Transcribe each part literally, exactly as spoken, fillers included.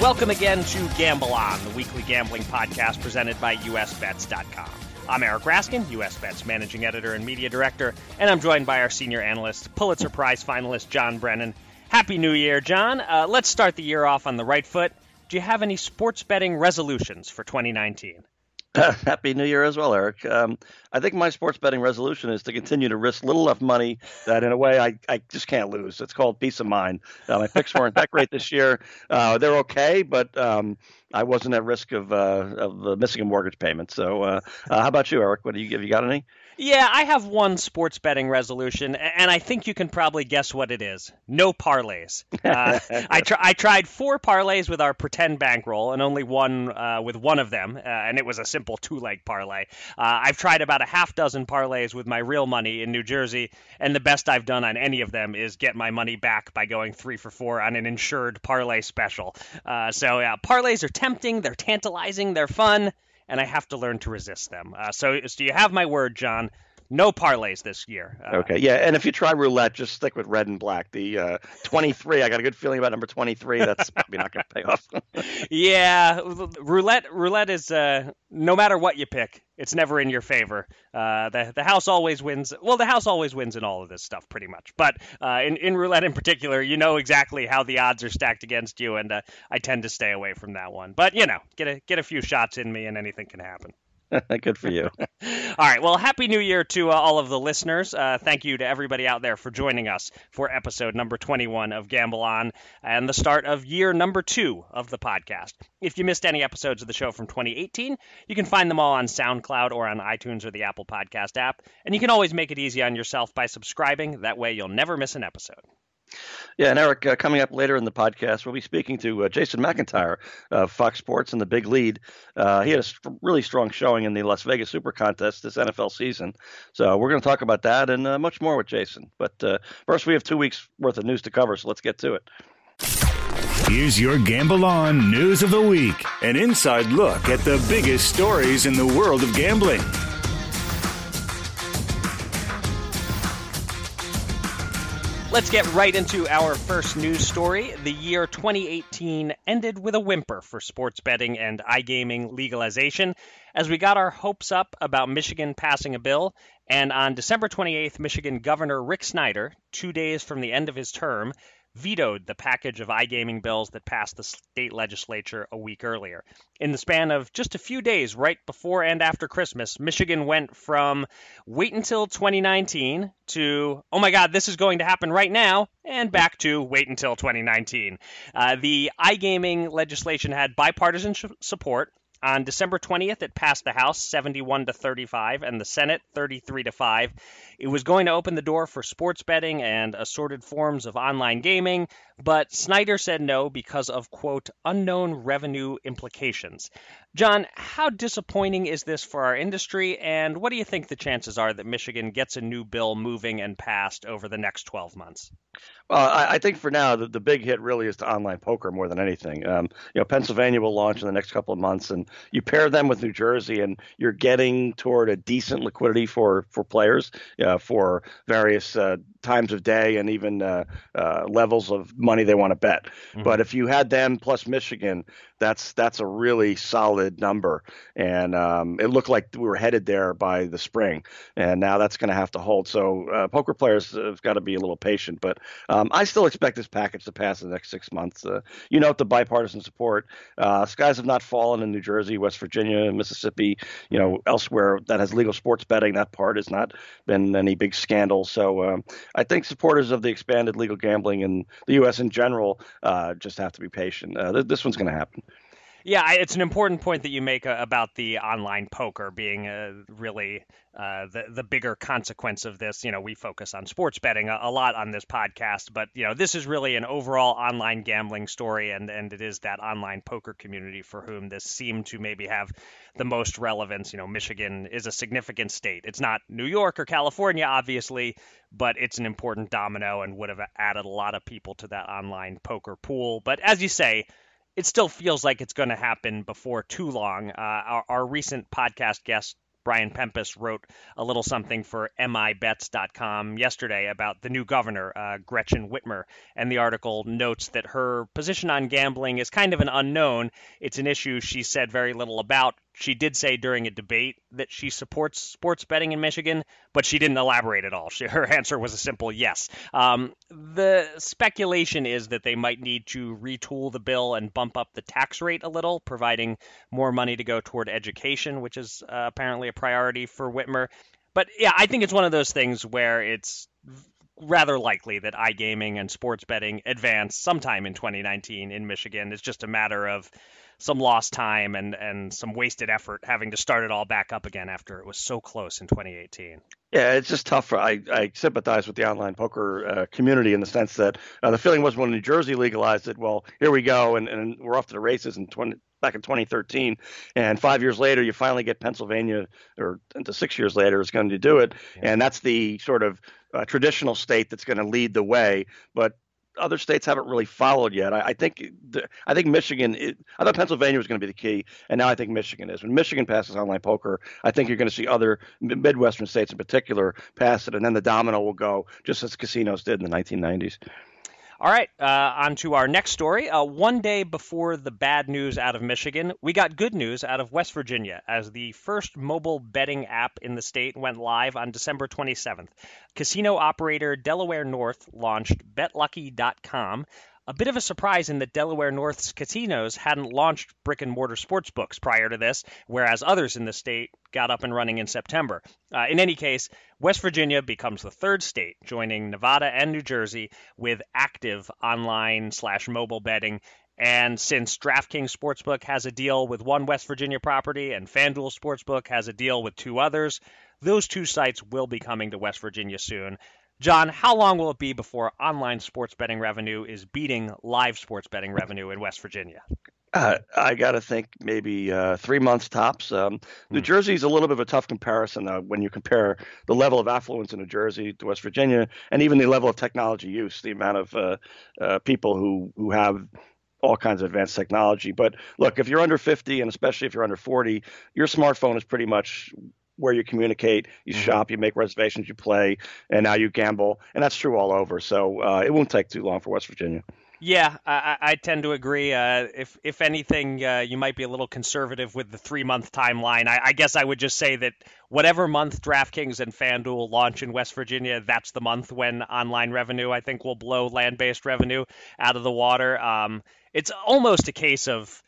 Welcome again to Gamble On, the weekly gambling podcast presented by U S Bets dot com. I'm Eric Raskin, U S Bets managing editor and media director, and I'm joined by our senior analyst, Pulitzer Prize finalist, John Brennan. Happy New Year, John. Uh, let's start the year off on the right foot. Do you have any sports betting resolutions for twenty nineteen? Uh, Happy New Year as well, Eric. Um, I think my sports betting resolution is to continue to risk little enough money that in a way I, I just can't lose. It's called peace of mind. Uh, my picks weren't that great this year. Uh, they're okay, but um, I wasn't at risk of, uh, of the missing a mortgage payment. So uh, uh, how about you, Eric? What do you give? You got any? Yeah, I have one sports betting resolution, and I think you can probably guess what it is. No parlays. Uh, I, tr- I tried four parlays with our pretend bankroll and only one uh, with one of them, uh, and it was a simple two-leg parlay. Uh, I've tried about a half dozen parlays with my real money in New Jersey, and the best I've done on any of them is get my money back by going three for four on an insured parlay special. Uh, so yeah, parlays are tempting, they're tantalizing, they're fun. And I have to learn to resist them. Uh, so, so you have my word, John. No parlays this year. Uh, okay, yeah, and if you try roulette, just stick with red and black. The uh, twenty-three, I got a good feeling about number twenty-three. That's probably not going to pay off. Yeah, roulette roulette is uh, no matter what you pick, it's never in your favor. Uh, the the house always wins. Well, the house always wins in all of this stuff, pretty much. But uh, in in roulette in particular, you know exactly how the odds are stacked against you, and uh, I tend to stay away from that one. But you know, get a get a few shots in me, and anything can happen. Good for you. All right. Well, Happy New Year to uh, all of the listeners. Uh, thank you to everybody out there for joining us for episode number twenty-one of Gamble On and the start of year number two of the podcast. If you missed any episodes of the show from twenty eighteen, you can find them all on SoundCloud or on iTunes or the Apple Podcast app. And you can always make it easy on yourself by subscribing. That way you'll never miss an episode. Yeah, and Eric, uh, coming up later in the podcast, we'll be speaking to uh, Jason McIntyre of Fox Sports and The Big Lead. Uh, he had a really strong showing in the Las Vegas Super Contest this N F L season. So we're going to talk about that and uh, much more with Jason. But uh, first, we have two weeks worth of news to cover, so let's get to it. Here's your Gamble On News of the Week, an inside look at the biggest stories in the world of gambling. Let's get right into our first news story. The year twenty eighteen ended with a whimper for sports betting and iGaming legalization, as we got our hopes up about Michigan passing a bill. And on December twenty-eighth, Michigan Governor Rick Snyder, two days from the end of his term, vetoed the package of iGaming bills that passed the state legislature a week earlier. In the span of just a few days, right before and after Christmas, Michigan went from wait until twenty nineteen to, oh my God, this is going to happen right now, and back to wait until twenty nineteen. Uh, the iGaming legislation had bipartisan sh- support. On December twentieth, it passed the House seventy-one to thirty-five and the Senate thirty-three to five. It was going to open the door for sports betting and assorted forms of online gaming, but Snyder said no because of, quote, unknown revenue implications. John, how disappointing is this for our industry, and what do you think the chances are that Michigan gets a new bill moving and passed over the next twelve months? Well, I, I think for now, the, the big hit really is to online poker more than anything. Um, you know, Pennsylvania will launch in the next couple of months, and you pair them with New Jersey, and you're getting toward a decent liquidity for for players uh, for various uh, times of day and even uh, uh, levels of money they want to bet. Mm-hmm. But if you had them plus Michigan, that's that's a really solid number, and um, it looked like we were headed there by the spring, and now that's going to have to hold. So uh, poker players have got to be a little patient, but um, Um, I still expect this package to pass in the next six months. Uh, you note the bipartisan support. Uh, skies have not fallen in New Jersey, West Virginia, Mississippi, you know, elsewhere that has legal sports betting. That part has not been any big scandal. So um, I think supporters of the expanded legal gambling in the U S in general uh, just have to be patient. Uh, th- this one's going to happen. Yeah, it's an important point that you make about the online poker being uh, really uh, the the bigger consequence of this. You know, we focus on sports betting a, a lot on this podcast, but, you know, this is really an overall online gambling story, and, and it is that online poker community for whom this seemed to maybe have the most relevance. You know, Michigan is a significant state. It's not New York or California, obviously, but it's an important domino and would have added a lot of people to that online poker pool. But as you say, it still feels like it's going to happen before too long. Uh, our, our recent podcast guest, Brian Pempis, wrote a little something for M I bets dot com yesterday about the new governor, uh, Gretchen Whitmer, and the article notes that her position on gambling is kind of an unknown. It's an issue she said very little about. She did say during a debate that she supports sports betting in Michigan, but she didn't elaborate at all. She, her answer was a simple yes. Um, the speculation is that they might need to retool the bill and bump up the tax rate a little, providing more money to go toward education, which is uh, apparently a priority for Whitmer. But yeah, I think it's one of those things where it's rather likely that iGaming and sports betting advance sometime in twenty nineteen in Michigan. It's just a matter of some lost time and, and some wasted effort having to start it all back up again after it was so close in twenty eighteen. Yeah, it's just tough. I, I sympathize with the online poker uh, community in the sense that uh, the feeling was when New Jersey legalized it, well, here we go, and, and we're off to the races in twenty back in twenty thirteen. And five years later, you finally get Pennsylvania, or into six years later, is going to do it. Yeah. And that's the sort of uh, traditional state that's going to lead the way. But other states haven't really followed yet. I, I think the, I think Michigan – I thought Pennsylvania was going to be the key, and now I think Michigan is. When Michigan passes online poker, I think you're going to see other Midwestern states in particular pass it, and then the domino will go just as casinos did in the nineteen nineties. All right, uh, on to our next story. Uh, one day before the bad news out of Michigan, we got good news out of West Virginia as the first mobile betting app in the state went live on December twenty-seventh. Casino operator Delaware North launched bet lucky dot com. A bit of a surprise in that Delaware North's casinos hadn't launched brick-and-mortar sportsbooks prior to this, whereas others in the state got up and running in September. Uh, in any case, West Virginia becomes the third state, joining Nevada and New Jersey with active online-slash-mobile betting. And since DraftKings Sportsbook has a deal with one West Virginia property and FanDuel Sportsbook has a deal with two others, those two sites will be coming to West Virginia soon. John, how long will it be before online sports betting revenue is beating live sports betting revenue in West Virginia? Uh, I got to think maybe uh, three months tops. Um, hmm. New Jersey is a little bit of a tough comparison uh, when you compare the level of affluence in New Jersey to West Virginia and even the level of technology use, the amount of uh, uh, people who, who have all kinds of advanced technology. But look, if you're under fifty and especially if you're under forty, your smartphone is pretty much where you communicate, you mm-hmm. shop, you make reservations, you play, and now you gamble. And that's true all over. So uh, it won't take too long for West Virginia. Yeah, I, I tend to agree. Uh, if if anything, uh, you might be a little conservative with the three-month timeline. I, I guess I would just say that whatever month DraftKings and FanDuel launch in West Virginia, that's the month when online revenue, I think, will blow land-based revenue out of the water. Um, it's almost a case of,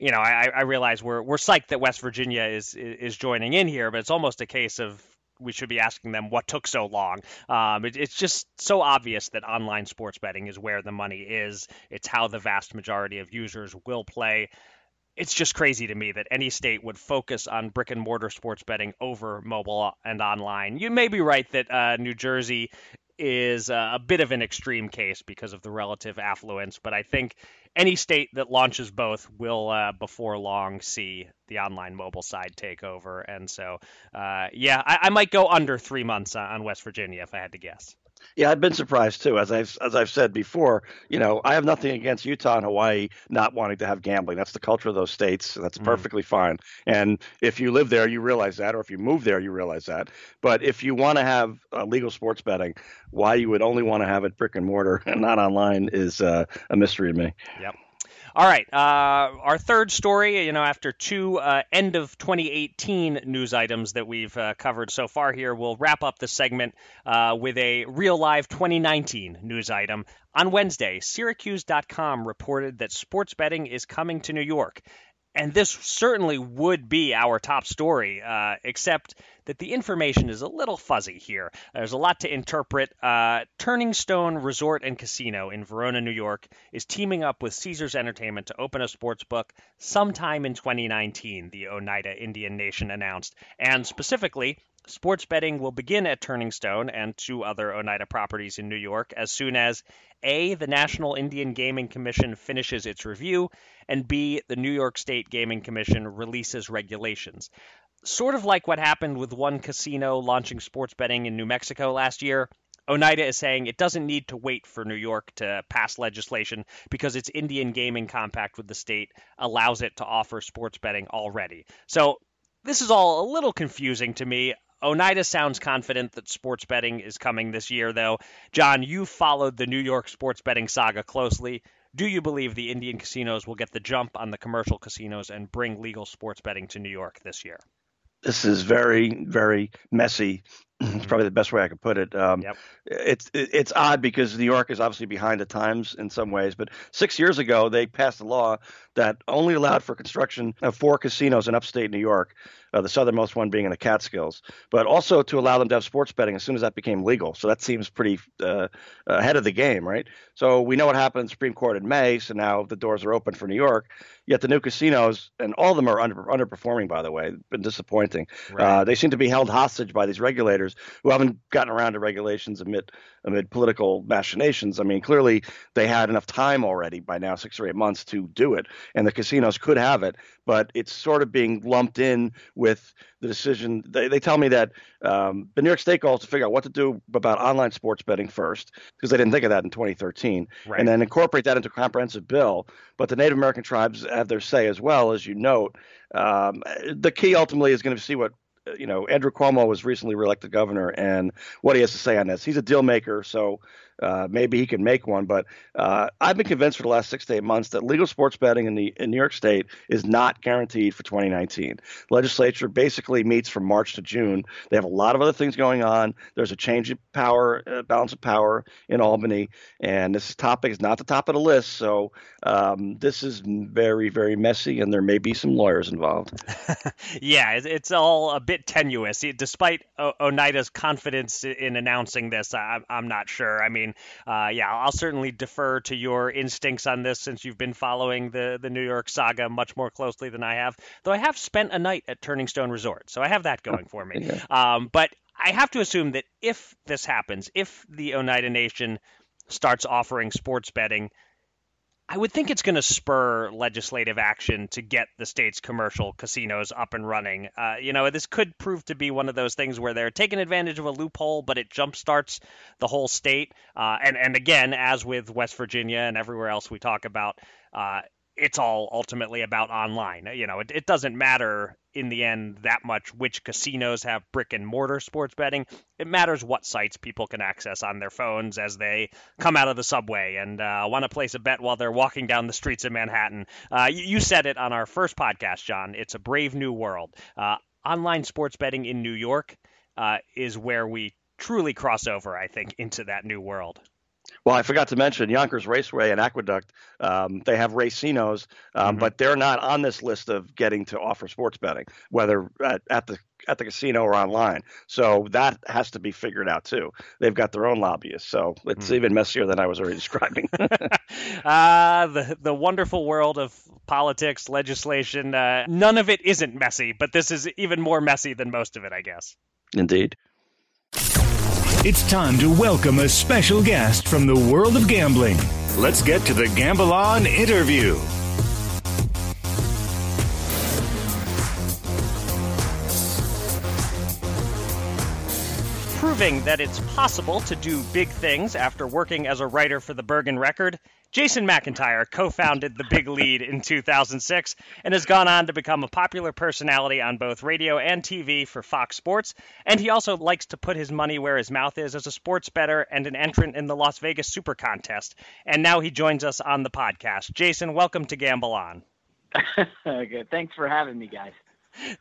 you know, I, I realize we're we're psyched that West Virginia is is joining in here, but it's almost a case of we should be asking them what took so long. Um, it, it's just so obvious that online sports betting is where the money is. It's how the vast majority of users will play. It's just crazy to me that any state would focus on brick and mortar sports betting over mobile and online. You may be right that uh, New Jersey is a bit of an extreme case because of the relative affluence, but I think any state that launches both will uh, before long see the online mobile side take over. And so, uh, yeah, I, I might go under three months on West Virginia if I had to guess. Yeah, I've been surprised too. As I've as I've said before, you know, I have nothing against Utah and Hawaii not wanting to have gambling. That's the culture of those states. That's mm. perfectly fine. And if you live there, you realize that, or if you move there, you realize that. But if you want to have uh, legal sports betting, why you would only want to have it brick and mortar and not online is uh, a mystery to me. Yep. All right. Uh, our third story, you know, after two uh, end of twenty eighteen news items that we've uh, covered so far here, we'll wrap up the segment uh, with a real live twenty nineteen news item. On Wednesday, Syracuse dot com reported that sports betting is coming to New York. And this certainly would be our top story, uh, except that the information is a little fuzzy here. There's a lot to interpret. Uh, Turning Stone Resort and Casino in Verona, New York, is teaming up with Caesars Entertainment to open a sports book sometime in twenty nineteen, the Oneida Indian Nation announced. And specifically, sports betting will begin at Turning Stone and two other Oneida properties in New York as soon as A, the National Indian Gaming Commission finishes its review, and B, the New York State Gaming Commission releases regulations. Sort of like what happened with one casino launching sports betting in New Mexico last year, Oneida is saying it doesn't need to wait for New York to pass legislation because its Indian Gaming Compact with the state allows it to offer sports betting already. So this is all a little confusing to me. Oneida sounds confident that sports betting is coming this year, though. John, you followed the New York sports betting saga closely. Do you believe the Indian casinos will get the jump on the commercial casinos and bring legal sports betting to New York this year? This is very, very messy. It's probably the best way I could put it. Um, yep. It's it's odd because New York is obviously behind the times in some ways. But six years ago, they passed a law that only allowed for construction of four casinos in upstate New York, uh, the southernmost one being in the Catskills, but also to allow them to have sports betting as soon as that became legal. So that seems pretty uh, ahead of the game, right? So we know what happened in the Supreme Court in May. So now the doors are open for New York. Yet the new casinos, and all of them are under, underperforming, by the way, been disappointing. Right. Uh, they seem to be held hostage by these regulators who haven't gotten around to regulations amid amid political machinations. I mean, clearly they had enough time already by now, six or eight months to do it, and the casinos could have it, but it's sort of being lumped in with the decision. They, they tell me that um, the New York State goal is to figure out what to do about online sports betting first, because they didn't think of that in twenty thirteen, right, and then incorporate that into a comprehensive bill. But the Native American tribes have their say as well, as you note. Um, the key ultimately is going to see what, you know, Andrew Cuomo was recently reelected governor and what he has to say on this. He's a deal maker, so uh, maybe he can make one. But uh, I've been convinced for the last six to eight months that legal sports betting in the in New York State is not guaranteed for twenty nineteen. The legislature basically meets from March to June. They have a lot of other things going on. There's a change of power, uh, balance of power in Albany, and this topic is not the top of the list. So um, this is very, very messy, and there may be some lawyers involved. Yeah, it's all a bit tenuous. Despite o- Oneida's confidence in announcing this, I- I'm not sure. I mean, uh, yeah, I'll certainly defer to your instincts on this since you've been following the, the New York saga much more closely than I have, though I have spent a night at Turning Stone Resort, so I have that going for me. Yeah. Um, but I have to assume that if this happens, if the Oneida Nation starts offering sports betting, I would think it's going to spur legislative action to get the state's commercial casinos up and running. Uh, you know, this could prove to be one of those things where they're taking advantage of a loophole, but it jumpstarts the whole state. Uh, and, and again, as with West Virginia and everywhere else we talk about, uh, it's all ultimately about online. You know, it, it doesn't matter in the end that much which casinos have brick and mortar sports betting. It matters what sites people can access on their phones as they come out of the subway and uh, want to place a bet while they're walking down the streets of Manhattan. Uh, you, you said it on our first podcast, John. It's a brave new world. Uh, online sports betting in New York uh, is where we truly cross over, I think, into that new world. Well, I forgot to mention Yonkers Raceway and Aqueduct. Um, they have racinos, um, mm-hmm. but they're not on this list of getting to offer sports betting, whether at, at the at the casino or online. So that has to be figured out, too. They've got their own lobbyists. So it's mm-hmm. even messier than I was already describing. uh, the, the wonderful world of politics, legislation. Uh, none of it isn't messy, but this is even more messy than most of it, I guess. Indeed. It's time to welcome a special guest from the world of gambling. Let's get to the Gamble On interview. proving that it's possible to do big things after working as a writer for the Bergen Record, Jason McIntyre co-founded The Big Lead in two thousand six and has gone on to become a popular personality on both radio and T V for Fox Sports. And he also likes to put his money where his mouth is as a sports bettor and an entrant in the Las Vegas Super Contest. And now he joins us on the podcast. Jason, welcome to Gamble On. Good. Thanks for having me, guys.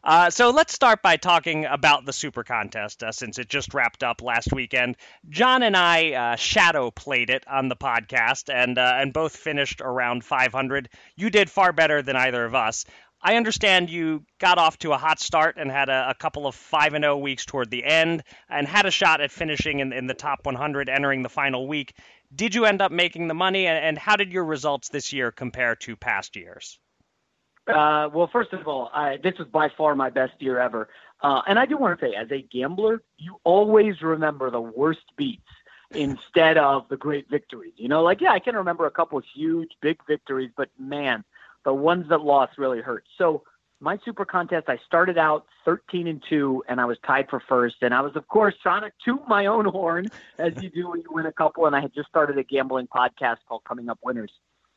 Uh, so let's start by talking about the Super Contest, uh, since it just wrapped up last weekend. John and I uh, shadow played it on the podcast, and uh, and both finished around five hundred. You did far better than either of us. I understand you got off to a hot start and had a, a couple of five and oh weeks toward the end and had a shot at finishing in, in the top one hundred entering the final week. Did you end up making the money, and, and how did your results this year compare to past years? Uh, well, first of all, I, this was by far my best year ever. Uh, and I do want to say, as a gambler, you always remember the worst beats instead of the great victories. You know, like, yeah, I can remember a couple of huge, big victories, but man, the ones that lost really hurt. So my Super Contest, I started out thirteen and two, and I was tied for first. And I was, of course, trying to toot my own horn, as you do when you win a couple. And I had just started a gambling podcast called Coming Up Winners.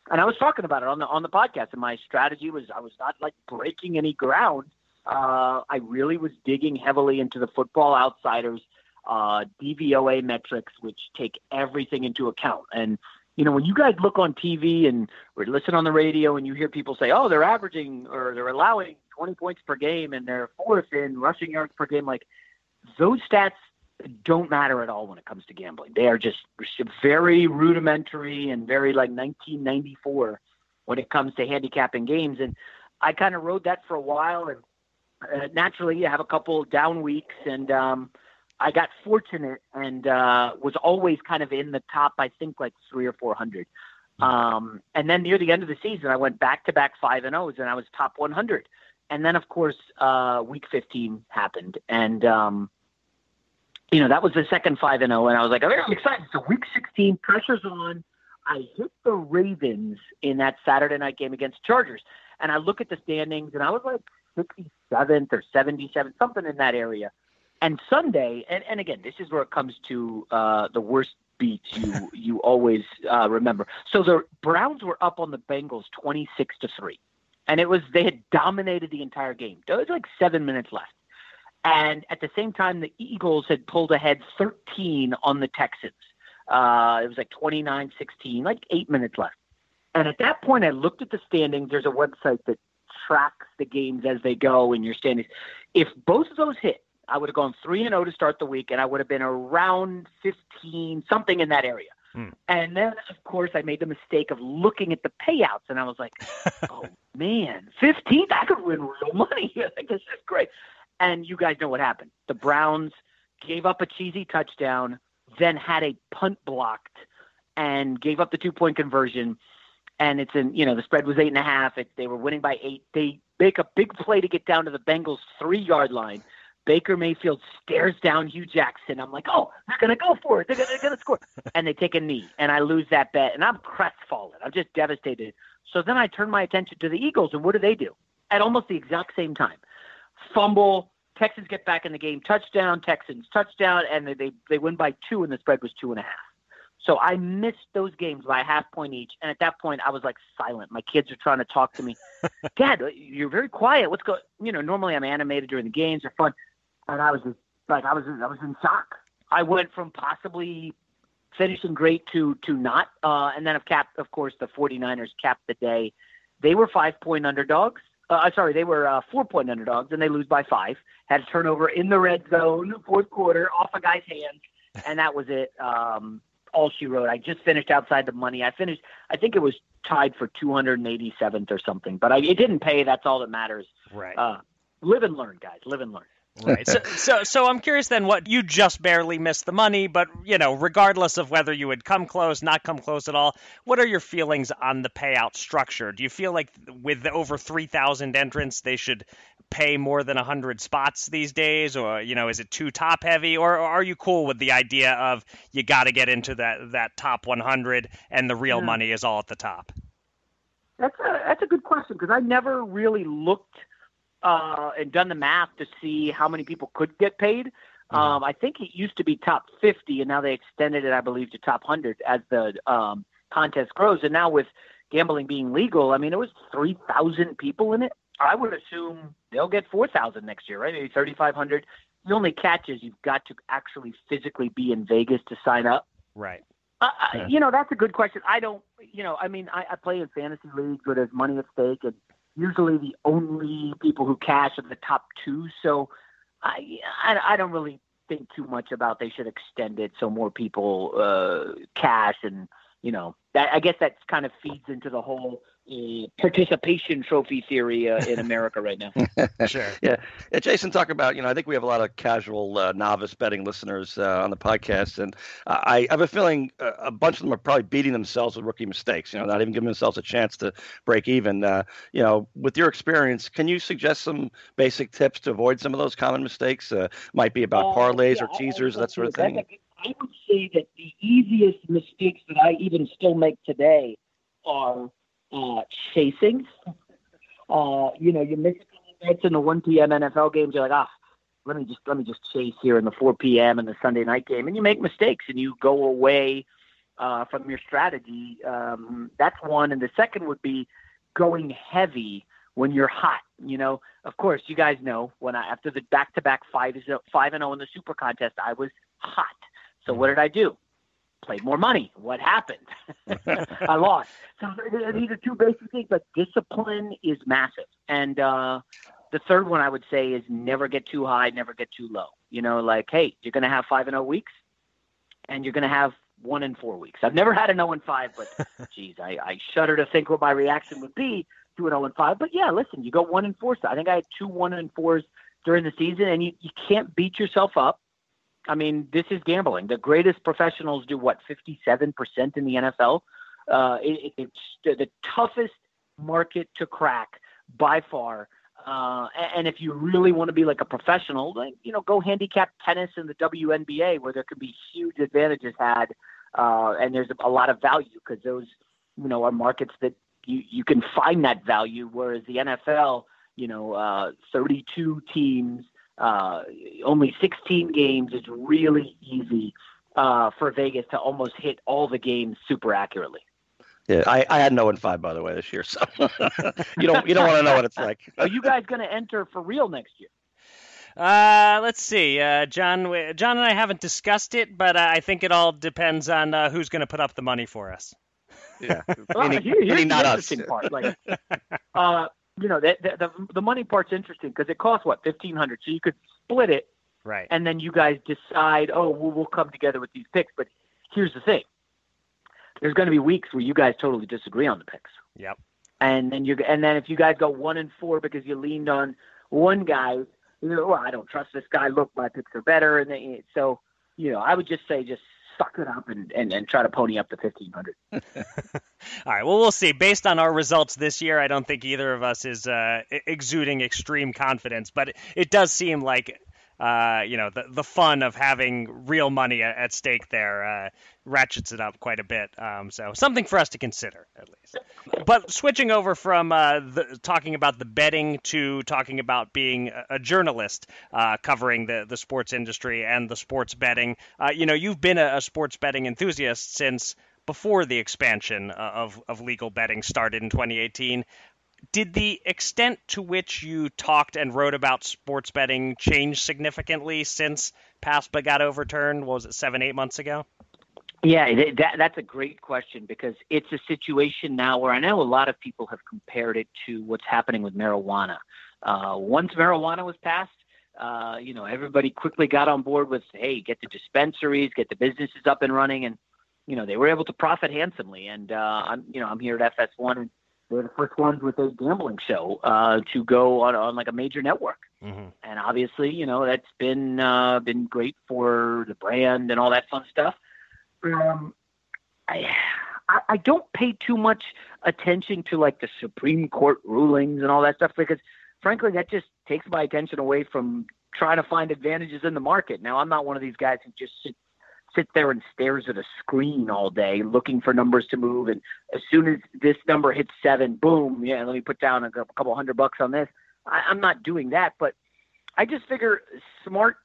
And I was talking about it on the on the podcast, and my strategy was I was not, like, breaking any ground. Uh, I really was digging heavily into the Football Outsiders uh, D V O A metrics, which take everything into account. And, you know, when you guys look on T V and or listen on the radio and you hear people say, oh, they're averaging or they're allowing twenty points per game and they're fourth in rushing yards per game, like, those stats don't matter at all when it comes to gambling. They are just very rudimentary and very like nineteen ninety-four when it comes to handicapping games. And I kind of rode that for a while. And uh, naturally, you have a couple down weeks. And um, I got fortunate and uh, was always kind of in the top, I think, like three or four hundred. Um, and then near the end of the season, I went back to back five and O's and I was top one hundred. And then, of course, uh, week fifteen happened. And, um, you know, that was the second five and oh, and I was like, I'm very excited. So week sixteen, pressure's on. I hit the Ravens in that Saturday night game against Chargers. And I look at the standings, and I was like sixty-seventh or seventy-seventh, something in that area. And Sunday, and, and again, this is where it comes to uh, the worst beats you you always uh, remember. So the Browns were up on the Bengals twenty-six to three. And it was they had dominated the entire game. There was like seven minutes left. And at the same time, the Eagles had pulled ahead thirteen on the Texans. Uh, it was like twenty-nine sixteen, like eight minutes left. And at that point, I looked at the standings. There's a website that tracks the games as they go in your standings. If both of those hit, I would have gone three and oh to start the week, and I would have been around fifteen, something in that area. Hmm. And then, of course, I made the mistake of looking at the payouts, and I was like, oh, man, fifteenth, I could win real money. Like, this is great. And you guys know what happened. The Browns gave up a cheesy touchdown, then had a punt blocked, and gave up the two-point conversion. And it's in, you know, the spread was eight and a half. It, they were winning by eight. They make a big play to get down to the Bengals' three-yard line. Baker Mayfield stares down Hugh Jackson. I'm like, oh, they're going to go for it. They're going to score. And they take a knee, and I lose that bet. And I'm crestfallen. I'm just devastated. So then I turn my attention to the Eagles, and what do they do? At almost the exact same time. Fumble, Texans get back in the game, touchdown, Texans touchdown, and they, they they win by two, and the spread was two and a half. So I missed those games by a half point each, and at that point I was like silent. My kids are trying to talk to me. Dad, you're very quiet. What's going? You know, normally I'm animated during the games. They're fun, and I was just, like, I was I was in shock. I went from possibly finishing great to to not, uh, and then of cap, of course, the 49ers capped the day. They were five point underdogs. I'm uh, sorry, they were uh, four-point underdogs, and they lose by five. Had a turnover in the red zone, fourth quarter, off a guy's hands, and that was it. Um, all she wrote. I just finished outside the money. I finished, I think it was tied for two hundred eighty-seventh or something, but I, it didn't pay. That's all that matters. Right. Uh, live and learn, guys. Live and learn. Right. So, so, so I'm curious then what you just barely missed the money, but, you know, regardless of whether you would come close, not come close at all, what are your feelings on the payout structure? Do you feel like with the over three thousand entrants, they should pay more than one hundred spots these days? Or, you know, is it too top heavy? Or, or are you cool with the idea of you got to get into that, that top one hundred and the real yeah. money is all at the top? That's a, that's a good question because I never really looked Uh, and done the math to see how many people could get paid. Mm-hmm. Um, I think it used to be top fifty, and now they extended it, I believe, to top one hundred as the um, contest grows. And now with gambling being legal, I mean, it was three thousand people in it. I would assume they'll get four thousand next year, right? Maybe thirty-five hundred. The only catch is you've got to actually physically be in Vegas to sign up. Right. Uh, yeah. You know, that's a good question. I don't, you know, I mean, I, I play in fantasy leagues where there's money at stake, and usually the only people who cash are the top two. So I, I, I don't really think too much about they should extend it so more people uh, cash. And, you know, that, I guess that kind of feeds into the whole uh, participation trophy theory uh, in America right now. Sure. Yeah. yeah. Jason, talk about, you know, I think we have a lot of casual uh, novice betting listeners uh, on the podcast. And uh, I have a feeling uh, a bunch of them are probably beating themselves with rookie mistakes, you know, not even giving themselves a chance to break even. Uh, you know, with your experience, can you suggest some basic tips to avoid some of those common mistakes? Uh, might be about uh, parlays yeah, or teasers, I, I, that sort of thing. I would say that the easiest mistakes that I even still make today are uh, chasing. Uh, you know, you miss bets in the one p.m. N F L games. You're like, ah, let me just let me just chase here in the four p.m. and the Sunday night game, and you make mistakes and you go away uh, from your strategy. Um, that's one, and the second would be going heavy when you're hot. You know, of course, you guys know when I after the back-to-back five is five and zero in the Super Contest, I was hot. So what did I do? Played more money. What happened? I lost. So these are two basic things, but discipline is massive. And uh, the third one I would say is never get too high, never get too low. You know, like, hey, you're going to have five and oh weeks, and you're going to have one and four weeks. I've never had an zero and five, but geez, I, I shudder to think what my reaction would be to an zero and five. But yeah, listen, you go one and four. So I think I had two one and fours during the season, and you, you can't beat yourself up. I mean, this is gambling. The greatest professionals do, what, fifty-seven percent in the N F L? Uh, it, it's the toughest market to crack by far. Uh, and if you really want to be like a professional, like, you know, go handicap tennis in the W N B A where there could be huge advantages had. Uh, and there's a lot of value because those, you know, are markets that you, you can find that value, whereas the N F L, you know, uh, thirty-two teams, Uh, only sixteen games is really easy uh, for Vegas to almost hit all the games super accurately. Yeah, I, I had no in five, by the way, this year, so you don't you don't want to know what it's like. Are you guys going to enter for real next year? Uh, let's see. Uh, John, John and I haven't discussed it, but uh, I think it all depends on uh, who's going to put up the money for us. Yeah, well, meaning, here, here's not the interesting us. Part. Like, uh, You know, the, the the money part's interesting because it costs, what, fifteen hundred dollars. So you could split it, right? And then you guys decide, oh, we'll, we'll come together with these picks. But here's the thing. There's going to be weeks where you guys totally disagree on the picks. Yep. And then you and then if you guys go one and four because you leaned on one guy, you know, well, I don't trust this guy. Look, my picks are better. And they, so, you know, I would just say just suck it up and, and, and try to pony up to fifteen hundred. All right. Well, we'll see. Based on our results this year, I don't think either of us is uh, exuding extreme confidence, but it, it does seem like, uh, you know, the, the fun of having real money at, at stake there uh, ratchets it up quite a bit. Um, so something for us to consider, at least. But switching over from uh, the, talking about the betting to talking about being a journalist uh, covering the, the sports industry and the sports betting, uh, you know, you've been a, a sports betting enthusiast since before the expansion of, of legal betting started in twenty eighteen. Did the extent to which you talked and wrote about sports betting change significantly since PASPA got overturned? What was it, seven, eight months ago? Yeah, that, that's a great question because it's a situation now where I know a lot of people have compared it to what's happening with marijuana. Uh, once marijuana was passed, uh, you know, everybody quickly got on board with, hey, get the dispensaries, get the businesses up and running. And, you know, they were able to profit handsomely. And, uh, I'm, you know, I'm here at F S one and they're the first ones with a gambling show uh, to go on, on like a major network. Mm-hmm. And obviously, you know, that's been uh, been great for the brand and all that fun stuff. Um, I I don't pay too much attention to like the Supreme Court rulings and all that stuff because, frankly, that just takes my attention away from trying to find advantages in the market. Now, I'm not one of these guys who just sits sit there and stares at a screen all day looking for numbers to move. And as soon as this number hits seven, boom, yeah, let me put down a couple hundred bucks on this. I, I'm not doing that, but I just figure smart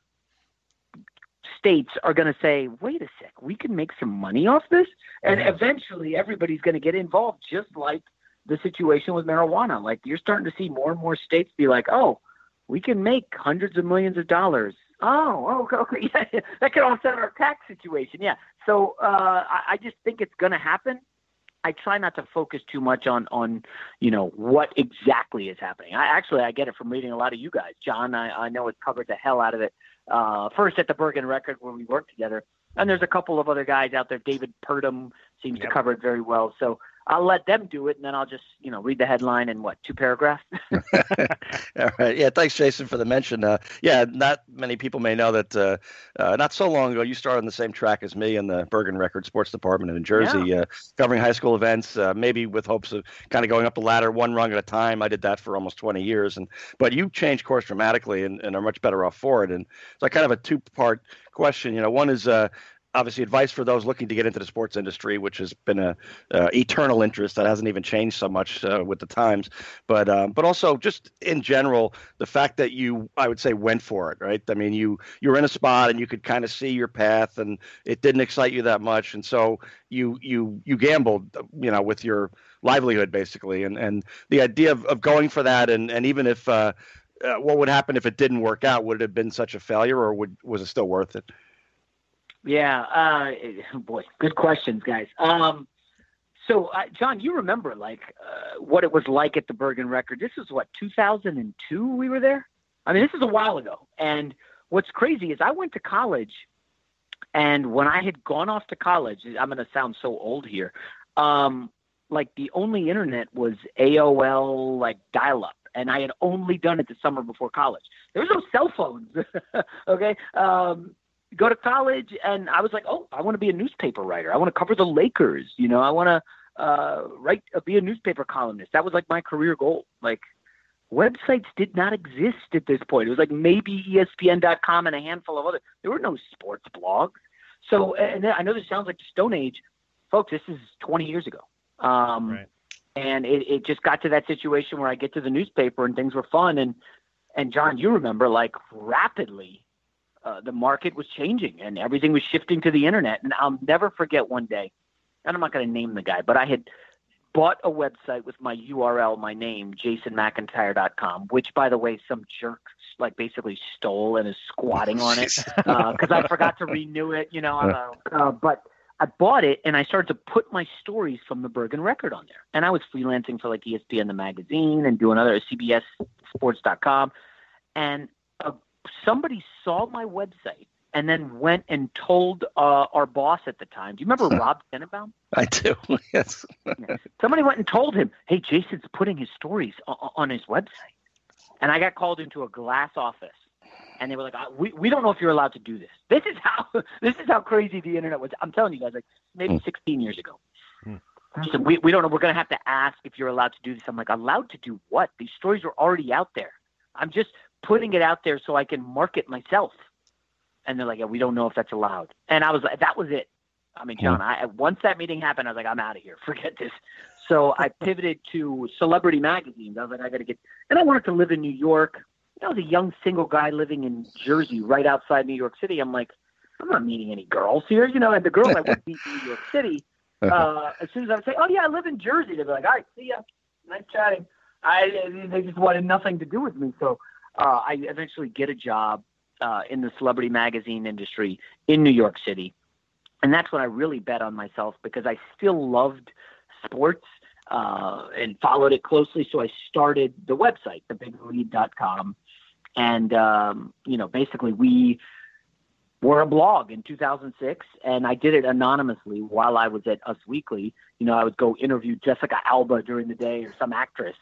states are going to say, wait a sec, we can make some money off this. And yeah. eventually everybody's going to get involved, just like the situation with marijuana. Like, you're starting to see more and more states be like, oh, we can make hundreds of millions of dollars. Oh, okay. okay. Yeah, yeah. That could offset our tax situation. Yeah. So uh, I, I just think it's going to happen. I try not to focus too much on, on, you know, what exactly is happening. I actually, I get it from reading a lot of you guys. John, I, I know, has covered the hell out of it. Uh, first at the Bergen Record, where we work together. And there's a couple of other guys out there. David Purdom seems yep. to cover it very well. So I'll let them do it, and then I'll just, you know, read the headline and what, two paragraphs? All right. Yeah, thanks, Jason, for the mention. Uh, yeah, not many people may know that uh, uh, not so long ago, you started on the same track as me in the Bergen Record Sports Department in New Jersey, yeah. uh, covering high school events, uh, maybe with hopes of kind of going up the ladder one rung at a time. I did that for almost twenty years. and But you changed course dramatically and, and are much better off for it. And so I kind of have a two-part question. You know, one is uh, – obviously, advice for those looking to get into the sports industry, which has been a uh, eternal interest that hasn't even changed so much uh, with the times. But um, but also just in general, the fact that you, I would say, went for it, right? I mean, you you were in a spot and you could kind of see your path, and it didn't excite you that much, and so you you you gambled, you know, with your livelihood basically, and and the idea of, of going for that, and and even if uh, uh, what would happen if it didn't work out, would it have been such a failure, or would was it still worth it? Yeah, uh, boy, good questions, guys. Um, so, uh, John, you remember, like, uh, what it was like at the Bergen Record. This was, what, two thousand two we were there? I mean, this is a while ago. And what's crazy is I went to college, and when I had gone off to college, I'm going to sound so old here, um, like, the only internet was A O L, like, dial-up. And I had only done it the summer before college. There was no cell phones, okay? Um go to college, and I was like, oh, I want to be a newspaper writer. I want to cover the Lakers. You know, I want to uh, write, uh, be a newspaper columnist. That was like my career goal. Like, websites did not exist at this point. It was like maybe E S P N dot com and a handful of other. There were no sports blogs. So, and I know this sounds like the Stone Age, folks. This is twenty years ago, um, right. and it, it just got to that situation where I get to the newspaper and things were fun. And and John, you remember, like, rapidly. Uh, the market was changing and everything was shifting to the internet. And I'll never forget one day, and I'm not going to name the guy, but I had bought a website with my U R L, my name, jason mcintyre dot com, which, by the way, some jerk like basically stole and is squatting on it because uh, I forgot to renew it, you know. Uh, uh, but I bought it and I started to put my stories from the Bergen Record on there. And I was freelancing for like E S P N, the magazine, and doing other C B S sports dot com. And a somebody saw my website and then went and told uh, our boss at the time. Do you remember Rob Tenenbaum? I do, yes. Somebody went and told him, hey, Jason's putting his stories o- on his website. And I got called into a glass office. And they were like, we, we don't know if you're allowed to do this. This is how this is how crazy the internet was. I'm telling you guys, like maybe mm. sixteen years ago. Mm. So we, we don't know. We're going to have to ask if you're allowed to do this. I'm like, allowed to do what? These stories are already out there. I'm just putting it out there so I can market myself. And they're like, yeah, we don't know if that's allowed. And I was like, that was it. I mean, John, I, once that meeting happened, I was like, I'm out of here. Forget this. So I pivoted to celebrity magazines. I was like, I got to get, and I wanted to live in New York. I was a young single guy living in Jersey, right outside New York City. I'm like, I'm not meeting any girls here. You know, and the girls I would meet in New York City, uh, as soon as I would say, oh yeah, I live in Jersey, they'd be like, all right, see ya. Nice chatting. I, they just wanted nothing to do with me. So, Uh, I eventually get a job uh, in the celebrity magazine industry in New York City. And that's when I really bet on myself because I still loved sports uh, and followed it closely. So I started the website, the big lead dot com. And, um, you know, basically we were a blog in two thousand six, and I did it anonymously while I was at Us Weekly. You know, I would go interview Jessica Alba during the day or some actress,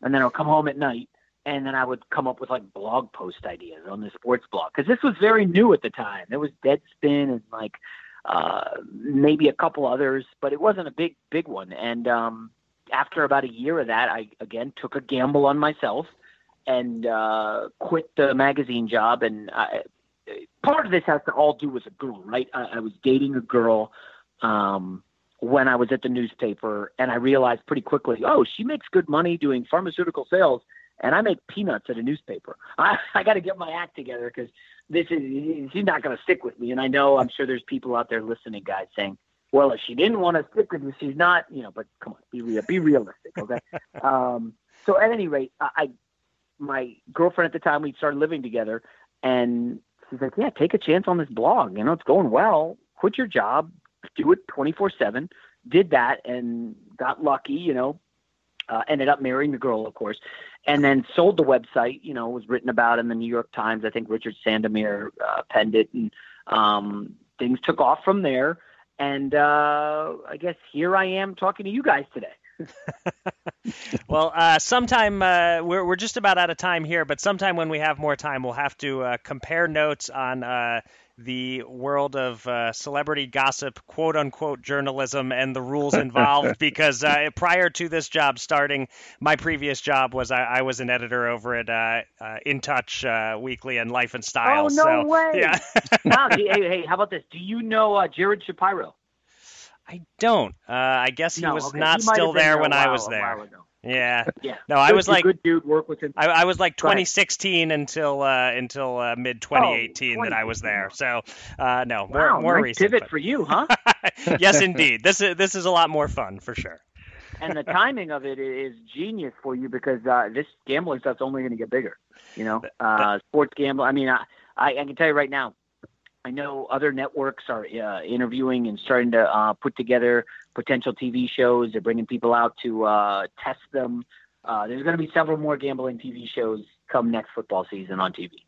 and then I'll come home at night. And then I would come up with like blog post ideas on the sports blog. Cause this was very new at the time. There was Deadspin and like, uh, maybe a couple others, but it wasn't a big, big one. And, um, after about a year of that, I, again, took a gamble on myself and, uh, quit the magazine job. And I, part of this has to all do with a girl, right? I, I was dating a girl, um, when I was at the newspaper, and I realized pretty quickly, oh, she makes good money doing pharmaceutical sales. and I make peanuts at a newspaper. I, I got to get my act together because this is, she's not going to stick with me. And I know, I'm sure there's people out there listening, guys, saying, well, if she didn't want to stick with me, she's not, you know, but come on, be real, be realistic. Okay. um, so at any rate, I, I, my girlfriend at the time, we started living together, and she's like, yeah, take a chance on this blog. You know, it's going well, quit your job, do it twenty-four seven. Did that and got lucky, you know, uh, ended up marrying the girl, of course, and then sold the website. You know, was written about in the New York Times. I think Richard Sandomir uh, penned it, and um, things took off from there. And uh, I guess here I am talking to you guys today. Well, uh, sometime uh, we're we're just about out of time here, but sometime when we have more time, we'll have to uh, compare notes on uh, the world of uh, celebrity gossip, quote unquote, journalism, and the rules involved. Because uh, prior to this job starting, my previous job was I, I was an editor over at uh, uh, In Touch uh, Weekly and Life and Style. Oh no so, way! Yeah. Wow, hey, hey, how about this? Do you know uh, Jared Shapiro? I don't. Uh, I guess he no, was okay. not he still there when while, I was there. Yeah. yeah. No, I good, was like good dude. Work with him. I, I was like twenty sixteen until uh, until uh, mid twenty eighteen oh, that I was there. So uh, no, wow, more more nice recent. Pivot but... for you, huh? Yes, indeed. This is this is a lot more fun for sure. And the timing of it is genius for you because uh, this gambling stuff's only going to get bigger. You know, uh, sports gambling. I mean, I, I I can tell you right now. I know other networks are uh, interviewing and starting to uh, put together potential T V shows. They're bringing people out to uh, test them. Uh, there's going to be several more gambling T V shows come next football season on T V.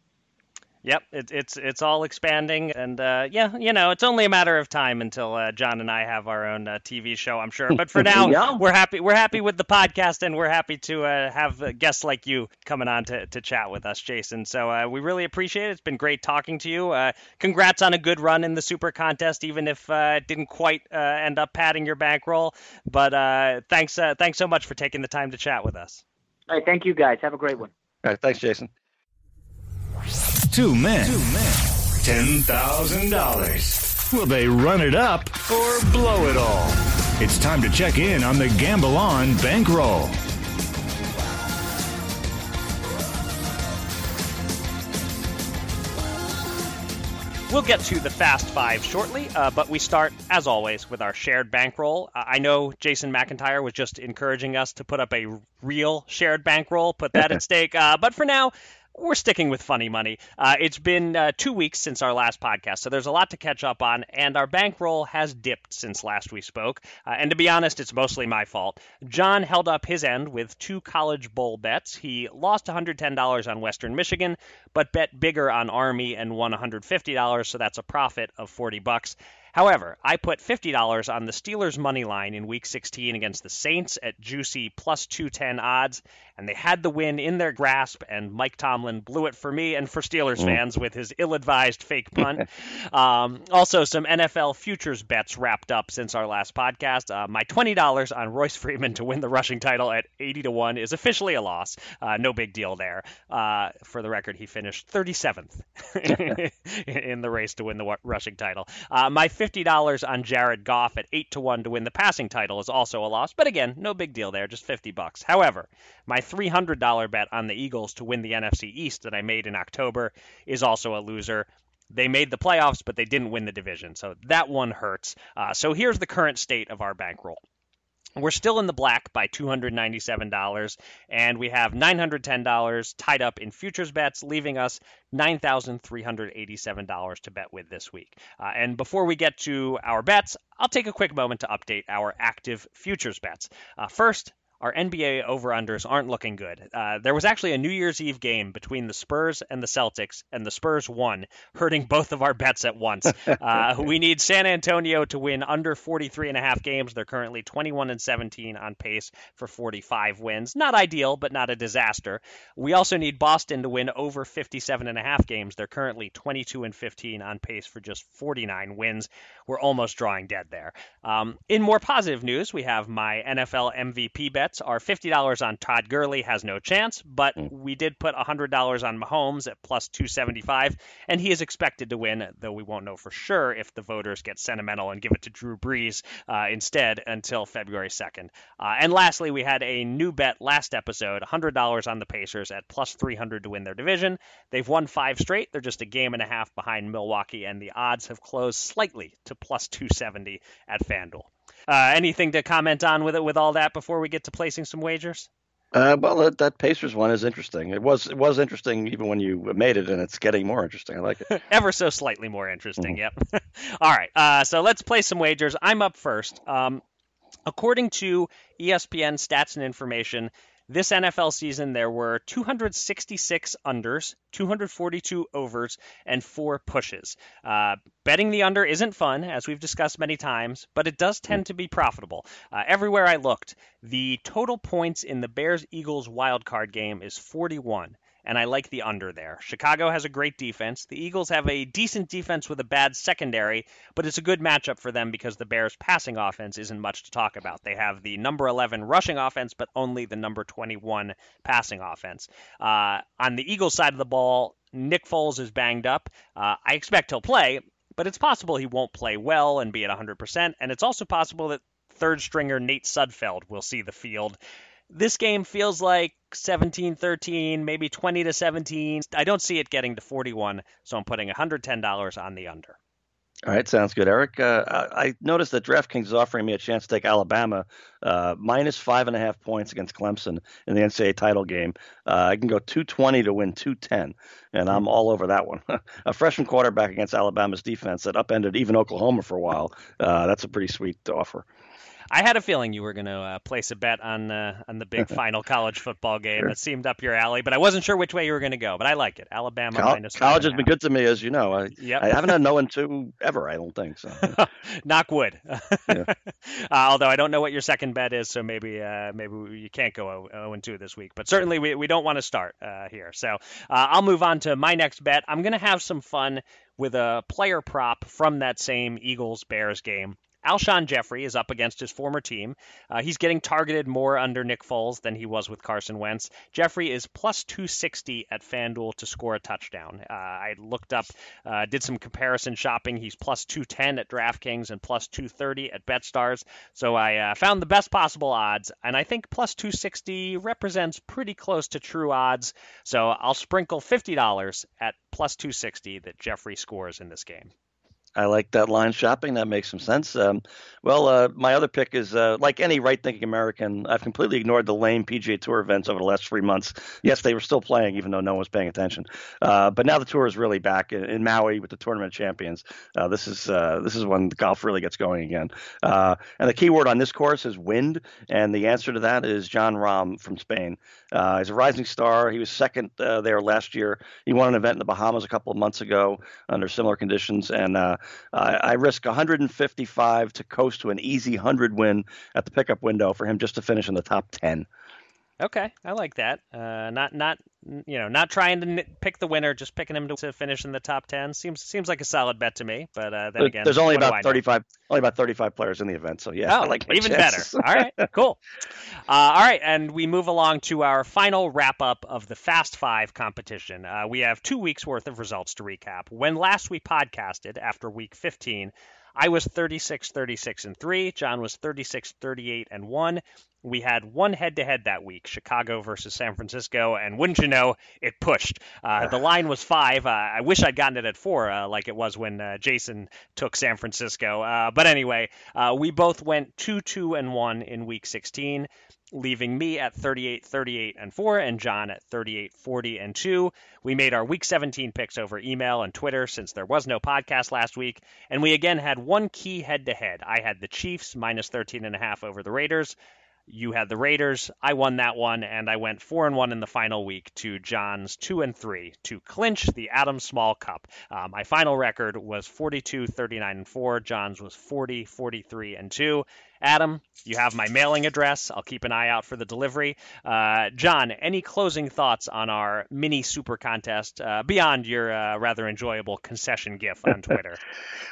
Yep, it, it's it's all expanding, and uh, yeah, you know, it's only a matter of time until uh, John and I have our own uh, T V show, I'm sure. But for now, yeah. we're happy we're happy with the podcast, and we're happy to uh, have guests like you coming on to, to chat with us, Jason. So uh, we really appreciate it. It's been great talking to you. Uh, congrats on a good run in the Super Contest, even if uh, it didn't quite uh, end up padding your bankroll. But uh, thanks uh, thanks so much for taking the time to chat with us. All right, thank you guys. Have a great one. All right, thanks, Jason. Two men, Two men. ten thousand dollars. Will they run it up or blow it all? It's time to check in on the Gamble On Bankroll. We'll get to the Fast Five shortly, uh, but we start, as always, with our shared bankroll. Uh, I know Jason McIntyre was just encouraging us to put up a real shared bankroll, put that at stake, uh, but for now, we're sticking with funny money. Uh, it's been uh, two weeks since our last podcast, so there's a lot to catch up on, and our bankroll has dipped since last we spoke. Uh, and to be honest, it's mostly my fault. John held up his end with two college bowl bets. He lost one hundred ten dollars on Western Michigan, but bet bigger on Army and won one hundred fifty dollars, so that's a profit of forty bucks. However, I put fifty dollars on the Steelers' money line in Week sixteen against the Saints at juicy plus two ten odds, and they had the win in their grasp, and Mike Tomlin blew it for me and for Steelers mm. fans with his ill-advised fake punt. um, also, some N F L futures bets wrapped up since our last podcast. Uh, my twenty dollars on Royce Freeman to win the rushing title at eighty to one is officially a loss. Uh, no big deal there. Uh, for the record, he finished thirty-seventh in the race to win the rushing title. Uh, my fifty dollars on Jared Goff at eight to one to win the passing title is also a loss, but again, no big deal there, just fifty bucks. However, my three hundred dollars bet on the Eagles to win the N F C East that I made in October is also a loser. They made the playoffs, but they didn't win the division, so that one hurts. Uh, so here's the current state of our bankroll. We're still in the black by two hundred ninety-seven dollars, and we have nine hundred ten dollars tied up in futures bets, leaving us nine thousand three hundred eighty-seven dollars to bet with this week. Uh, and before we get to our bets, I'll take a quick moment to update our active futures bets. Uh, first, our N B A over-unders aren't looking good. Uh, there was actually a New Year's Eve game between the Spurs and the Celtics, and the Spurs won, hurting both of our bets at once. Uh, we need San Antonio to win under forty-three and a half games. They're currently twenty-one and seventeen on pace for forty-five wins. Not ideal, but not a disaster. We also need Boston to win over fifty-seven and a half games. They're currently twenty-two and fifteen on pace for just forty-nine wins. We're almost drawing dead there. Um, in more positive news, we have my N F L M V P bet. bets are fifty dollars on Todd Gurley, has no chance, but we did put one hundred dollars on Mahomes at plus two seventy-five, and he is expected to win, though we won't know for sure if the voters get sentimental and give it to Drew Brees uh, instead until February second. Uh, and lastly, we had a new bet last episode, one hundred dollars on the Pacers at plus three hundred to win their division. They've won five straight. They're just a game and a half behind Milwaukee, and the odds have closed slightly to plus two seventy at FanDuel. Uh, anything to comment on with it, with all that, before we get to placing some wagers? Uh, well, that, that Pacers one is interesting. It was it was interesting even when you made it, and it's getting more interesting. I like it. Ever so slightly more interesting. Mm-hmm. Yep. All right. Uh, so let's place some wagers. I'm up first. Um, according to E S P N Stats and Information, this N F L season there were two hundred sixty-six unders, two hundred forty-two overs, and four pushes. Uh, betting the under isn't fun, as we've discussed many times, but it does tend to be profitable. Uh, everywhere I looked, the total points in the Bears-Eagles wildcard game is forty-one. And I like the under there. Chicago has a great defense. The Eagles have a decent defense with a bad secondary, but it's a good matchup for them because the Bears' passing offense isn't much to talk about. They have the number eleven rushing offense, but only the number twenty-one passing offense. Uh, on the Eagles side of the ball, Nick Foles is banged up. Uh, I expect he'll play, but it's possible he won't play well and be at one hundred percent. And it's also possible that third stringer Nate Sudfeld will see the field. This game feels like seventeen thirteen, maybe twenty to seventeen. I don't see it getting to forty-one, so I'm putting one hundred ten dollars on the under. All right, sounds good, Eric. Uh, I noticed that DraftKings is offering me a chance to take Alabama uh, minus five and a half points against Clemson in the N C A A title game. Uh, I can go two twenty to win two ten, and I'm all over that one. A freshman quarterback against Alabama's defense that upended even Oklahoma for a while. Uh, that's a pretty sweet offer. I had a feeling you were going to uh, place a bet on uh, on the big final college football game. Sure. That seemed up your alley, but I wasn't sure which way you were going to go. But I like it. Alabama Col- minus college has been good to me, as you know. I, yep. I haven't had no one to ever. I don't think so. Knock wood. Yeah. uh, although I don't know what your second bet is, so maybe uh, maybe you can't go oh and two this week. But certainly we we don't want to start uh, here. So uh, I'll move on to my next bet. I'm going to have some fun with a player prop from that same Eagles-Bears game. Alshon Jeffrey is up against his former team. Uh, he's getting targeted more under Nick Foles than he was with Carson Wentz. Jeffrey is plus two sixty at FanDuel to score a touchdown. Uh, I looked up, uh, did some comparison shopping. He's plus two ten at DraftKings and plus two thirty at BetStars. So I uh, found the best possible odds, and I think plus two sixty represents pretty close to true odds. So I'll sprinkle fifty dollars at plus two sixty that Jeffrey scores in this game. I like that line shopping. That makes some sense. Um, well, uh, my other pick is, uh, like any right-thinking American, I've completely ignored the lame P G A Tour events over the last three months. Yes, they were still playing, even though no one was paying attention. Uh, but now the tour is really back in, in Maui with the Tournament of Champions. Uh, this is uh, this is when golf really gets going again. Uh, and the key word on this course is wind, and the answer to that is John Rahm from Spain. Uh, he's a rising star. He was second uh, there last year. He won an event in the Bahamas a couple of months ago under similar conditions, and uh, Uh, I risk one hundred fifty-five to coast to an easy one hundred win at the pickup window for him just to finish in the top ten. Okay, I like that. Uh, not not you know not trying to pick the winner, just picking him to finish in the top ten seems seems like a solid bet to me. But uh, then again, there's only about thirty-five only about thirty-five players in the event, so yeah, oh, I like my even chances. Better. All right, cool. Uh, all right, and we move along to our final wrap up of the Fast Five competition. Uh, we have two weeks worth of results to recap. When last we podcasted after week fifteen, I was thirty-six, thirty-six and three. John was thirty-six, thirty-eight and one. We had one head-to-head that week, Chicago versus San Francisco, and wouldn't you know, it pushed. Uh, the line was five. Uh, I wish I'd gotten it at four, uh, like it was when uh, Jason took San Francisco. Uh, but anyway, uh, we both went two, two, and one in Week sixteen, leaving me at thirty-eight, thirty-eight, and four, and John at thirty-eight, forty, and two. We made our Week seventeen picks over email and Twitter since there was no podcast last week, and we again had one key head-to-head. I had the Chiefs minus thirteen and a half over the Raiders. You had the Raiders. I won that one, and I went four and one in the final week to John's two and three to clinch the Adam Small Cup. Uh, my final record was forty-two, thirty-nine and four. John's was forty, forty-three and two. Adam, you have my mailing address. I'll keep an eye out for the delivery. Uh, John, any closing thoughts on our mini super contest uh, beyond your uh, rather enjoyable concession gif on Twitter?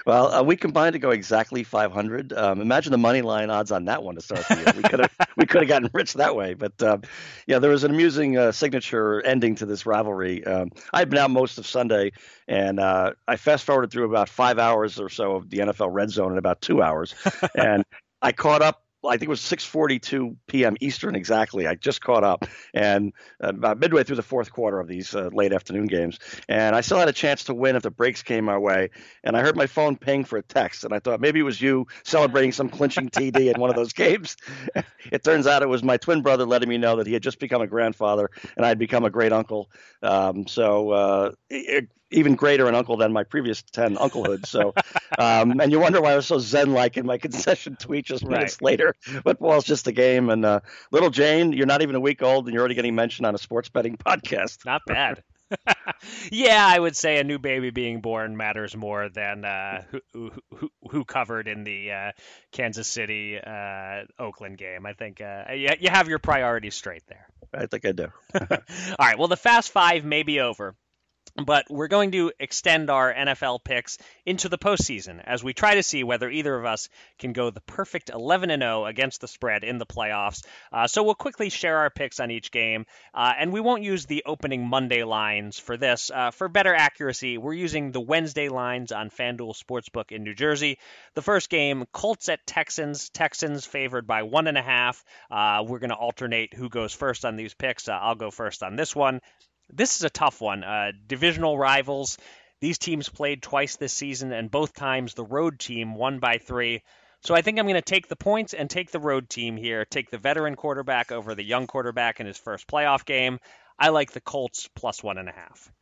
Well, uh, we combined to go exactly five hundred. Um, imagine the money line odds on that one to start the year. We could have we could have gotten rich that way. But uh, yeah, there was an amusing uh, signature ending to this rivalry. Um, I've been out most of Sunday, and uh, I fast forwarded through about five hours or so of the N F L Red Zone in about two hours, and I caught up. I think it was six forty-two p.m. Eastern exactly. I just caught up, and uh, about midway through the fourth quarter of these uh, late afternoon games, and I still had a chance to win if the breaks came my way. And I heard my phone ping for a text, and I thought maybe it was you celebrating some clinching T D in one of those games. It turns out it was my twin brother letting me know that he had just become a grandfather, and I had become a great uncle. Um, so uh, it, even greater an uncle than my previous ten unclehood. So, um, and you wonder why I was so zen-like in my concession tweet just minutes right. later. Football's just a game. And uh, little Jane, you're not even a week old, and you're already getting mentioned on a sports betting podcast. Not bad. Yeah, I would say a new baby being born matters more than uh, who, who who covered in the uh, Kansas City uh, Oakland game. I think uh, you, you have your priorities straight there. I think I do. All right. Well, the Fast Five may be over, but we're going to extend our N F L picks into the postseason as we try to see whether either of us can go the perfect eleven and oh against the spread in the playoffs. Uh, so we'll quickly share our picks on each game, uh, and we won't use the opening Monday lines for this. Uh, for better accuracy, we're using the Wednesday lines on FanDuel Sportsbook in New Jersey. The first game, Colts at Texans. Texans favored by one and a half. Uh, we're going to alternate who goes first on these picks. Uh, I'll go first on this one. This is a tough one. Uh, divisional rivals. These teams played twice this season, and both times the road team won by three. So I think I'm going to take the points and take the road team here, take the veteran quarterback over the young quarterback in his first playoff game. I like the Colts plus one and a half.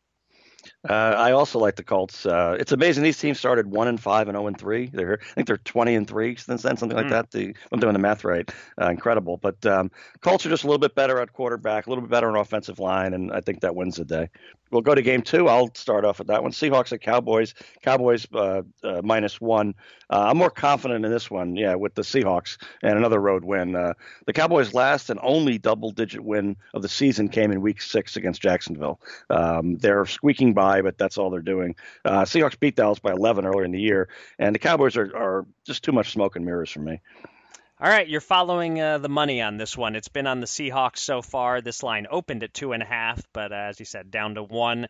Uh, I also like the Colts. Uh, it's amazing. These teams started one and five and zero and three. They're, I think they're twenty and three since then, something like mm. that. The, I'm doing the math right. Uh, incredible. But um, Colts are just a little bit better at quarterback, a little bit better on offensive line, and I think that wins the day. We'll go to game two. I'll start off with that one. Seahawks at Cowboys. Cowboys uh, uh, minus one. Uh, I'm more confident in this one, yeah, with the Seahawks and another road win. Uh, the Cowboys' last and only double-digit win of the season came in week six against Jacksonville. Um, they're squeaking by, but that's all they're doing. Uh, Seahawks beat Dallas by eleven earlier in the year, and the Cowboys are, are just too much smoke and mirrors for me. All right, you're following uh, the money on this one. It's been on the Seahawks so far. This line opened at two and a half, but uh, as you said, down to one.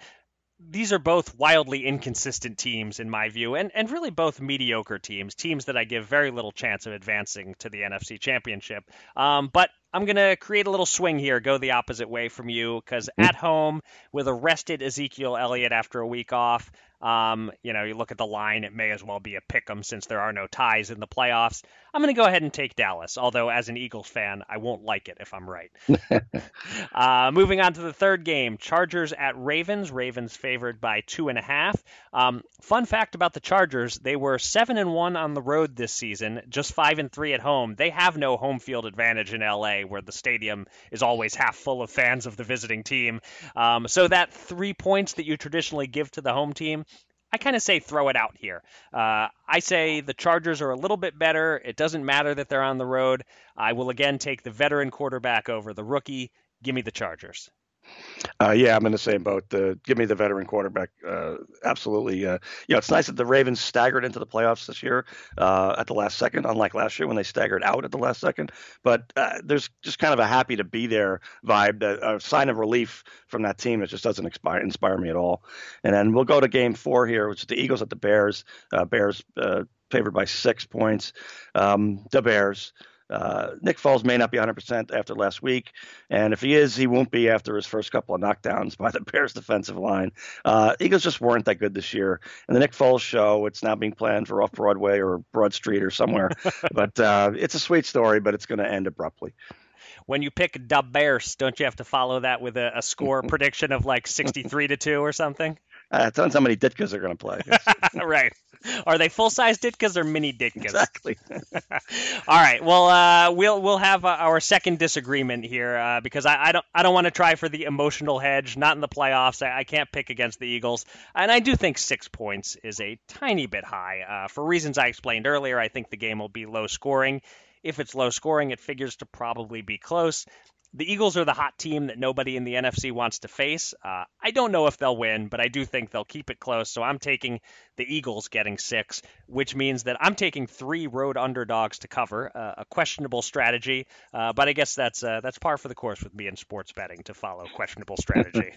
These are both wildly inconsistent teams, in my view, and, and really both mediocre teams, teams that I give very little chance of advancing to the N F C Championship. Um, but I'm going to create a little swing here, go the opposite way from you, because at home with a rested Ezekiel Elliott after a week off, Um, you know, you look at the line, it may as well be a pick 'em since there are no ties in the playoffs. I'm going to go ahead and take Dallas, although as an Eagles fan, I won't like it if I'm right. uh, moving on to the third game, Chargers at Ravens. Ravens favored by two and a half. Um, fun fact about the Chargers, they were seven and one on the road this season, just five and three at home. They have no home field advantage in L A, where the stadium is always half full of fans of the visiting team. Um, so that three points that you traditionally give to the home team, I kind of say throw it out here. Uh, I say the Chargers are a little bit better. It doesn't matter that they're on the road. I will again take the veteran quarterback over the rookie. Give me the Chargers. Uh, yeah, I'm in the same boat. The, give me the veteran quarterback. Uh, absolutely. Uh, you know, it's nice that the Ravens staggered into the playoffs this year uh, at the last second, unlike last year when they staggered out at the last second. But uh, there's just kind of a happy to be there vibe, a, a sign of relief from that team that just doesn't inspire, inspire me at all. And then we'll go to game four here, which is the Eagles at the Bears. Uh, Bears uh, favored by six points. Um, the Bears. Uh, Nick Foles may not be one hundred percent after last week, and if he is, he won't be after his first couple of knockdowns by the Bears' defensive line. Uh, Eagles just weren't that good this year, and the Nick Foles show, it's now being planned for Off-Broadway or Broad Street or somewhere, but uh, it's a sweet story, but it's going to end abruptly. When you pick Da Bears, don't you have to follow that with a, a score prediction of like sixty-three to two or something? Uh, it depends how many Ditkas are going to play. Right. Are they full-size Ditkas or mini Ditkas? Exactly. All right. Well, uh, we'll we'll have uh, our second disagreement here uh, because I, I don't I don't want to try for the emotional hedge. Not in the playoffs. I, I can't pick against the Eagles, and I do think six points is a tiny bit high uh, for reasons I explained earlier. I think the game will be low scoring. If it's low scoring, it figures to probably be close. The Eagles are the hot team that nobody in the N F C wants to face. Uh, I don't know if they'll win, but I do think they'll keep it close. So I'm taking the Eagles getting six, which means that I'm taking three road underdogs to cover, uh, a questionable strategy. Uh, but I guess that's uh, that's par for the course with me in sports betting, to follow questionable strategy.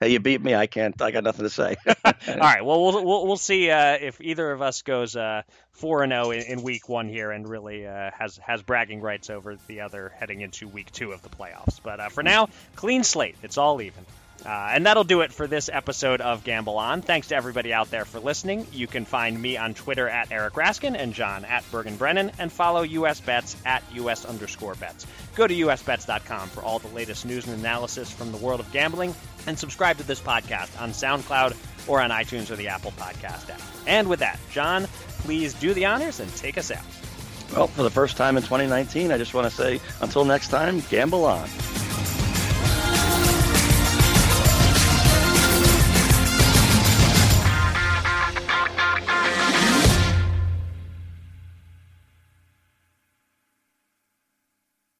Hey, you beat me. I can't. I got nothing to say. All right. Well, we'll we'll, we'll see uh, if either of us goes uh, four and zero in, in week one here and really uh, has has bragging rights over the other heading into week two of the playoffs. Playoffs. But uh, for now, clean slate. It's all even. Uh, and that'll do it for this episode of Gamble On. Thanks to everybody out there for listening. You can find me on Twitter at Eric Raskin and John at Bergen Brennan, and follow U S Bets at U S underscore bets. Go to U S Bets dot com for all the latest news and analysis from the world of gambling, and subscribe to this podcast on SoundCloud or on iTunes or the Apple Podcast app. And with that, John, please do the honors and take us out. Well, for the first time in twenty nineteen, I just want to say, until next time, gamble on.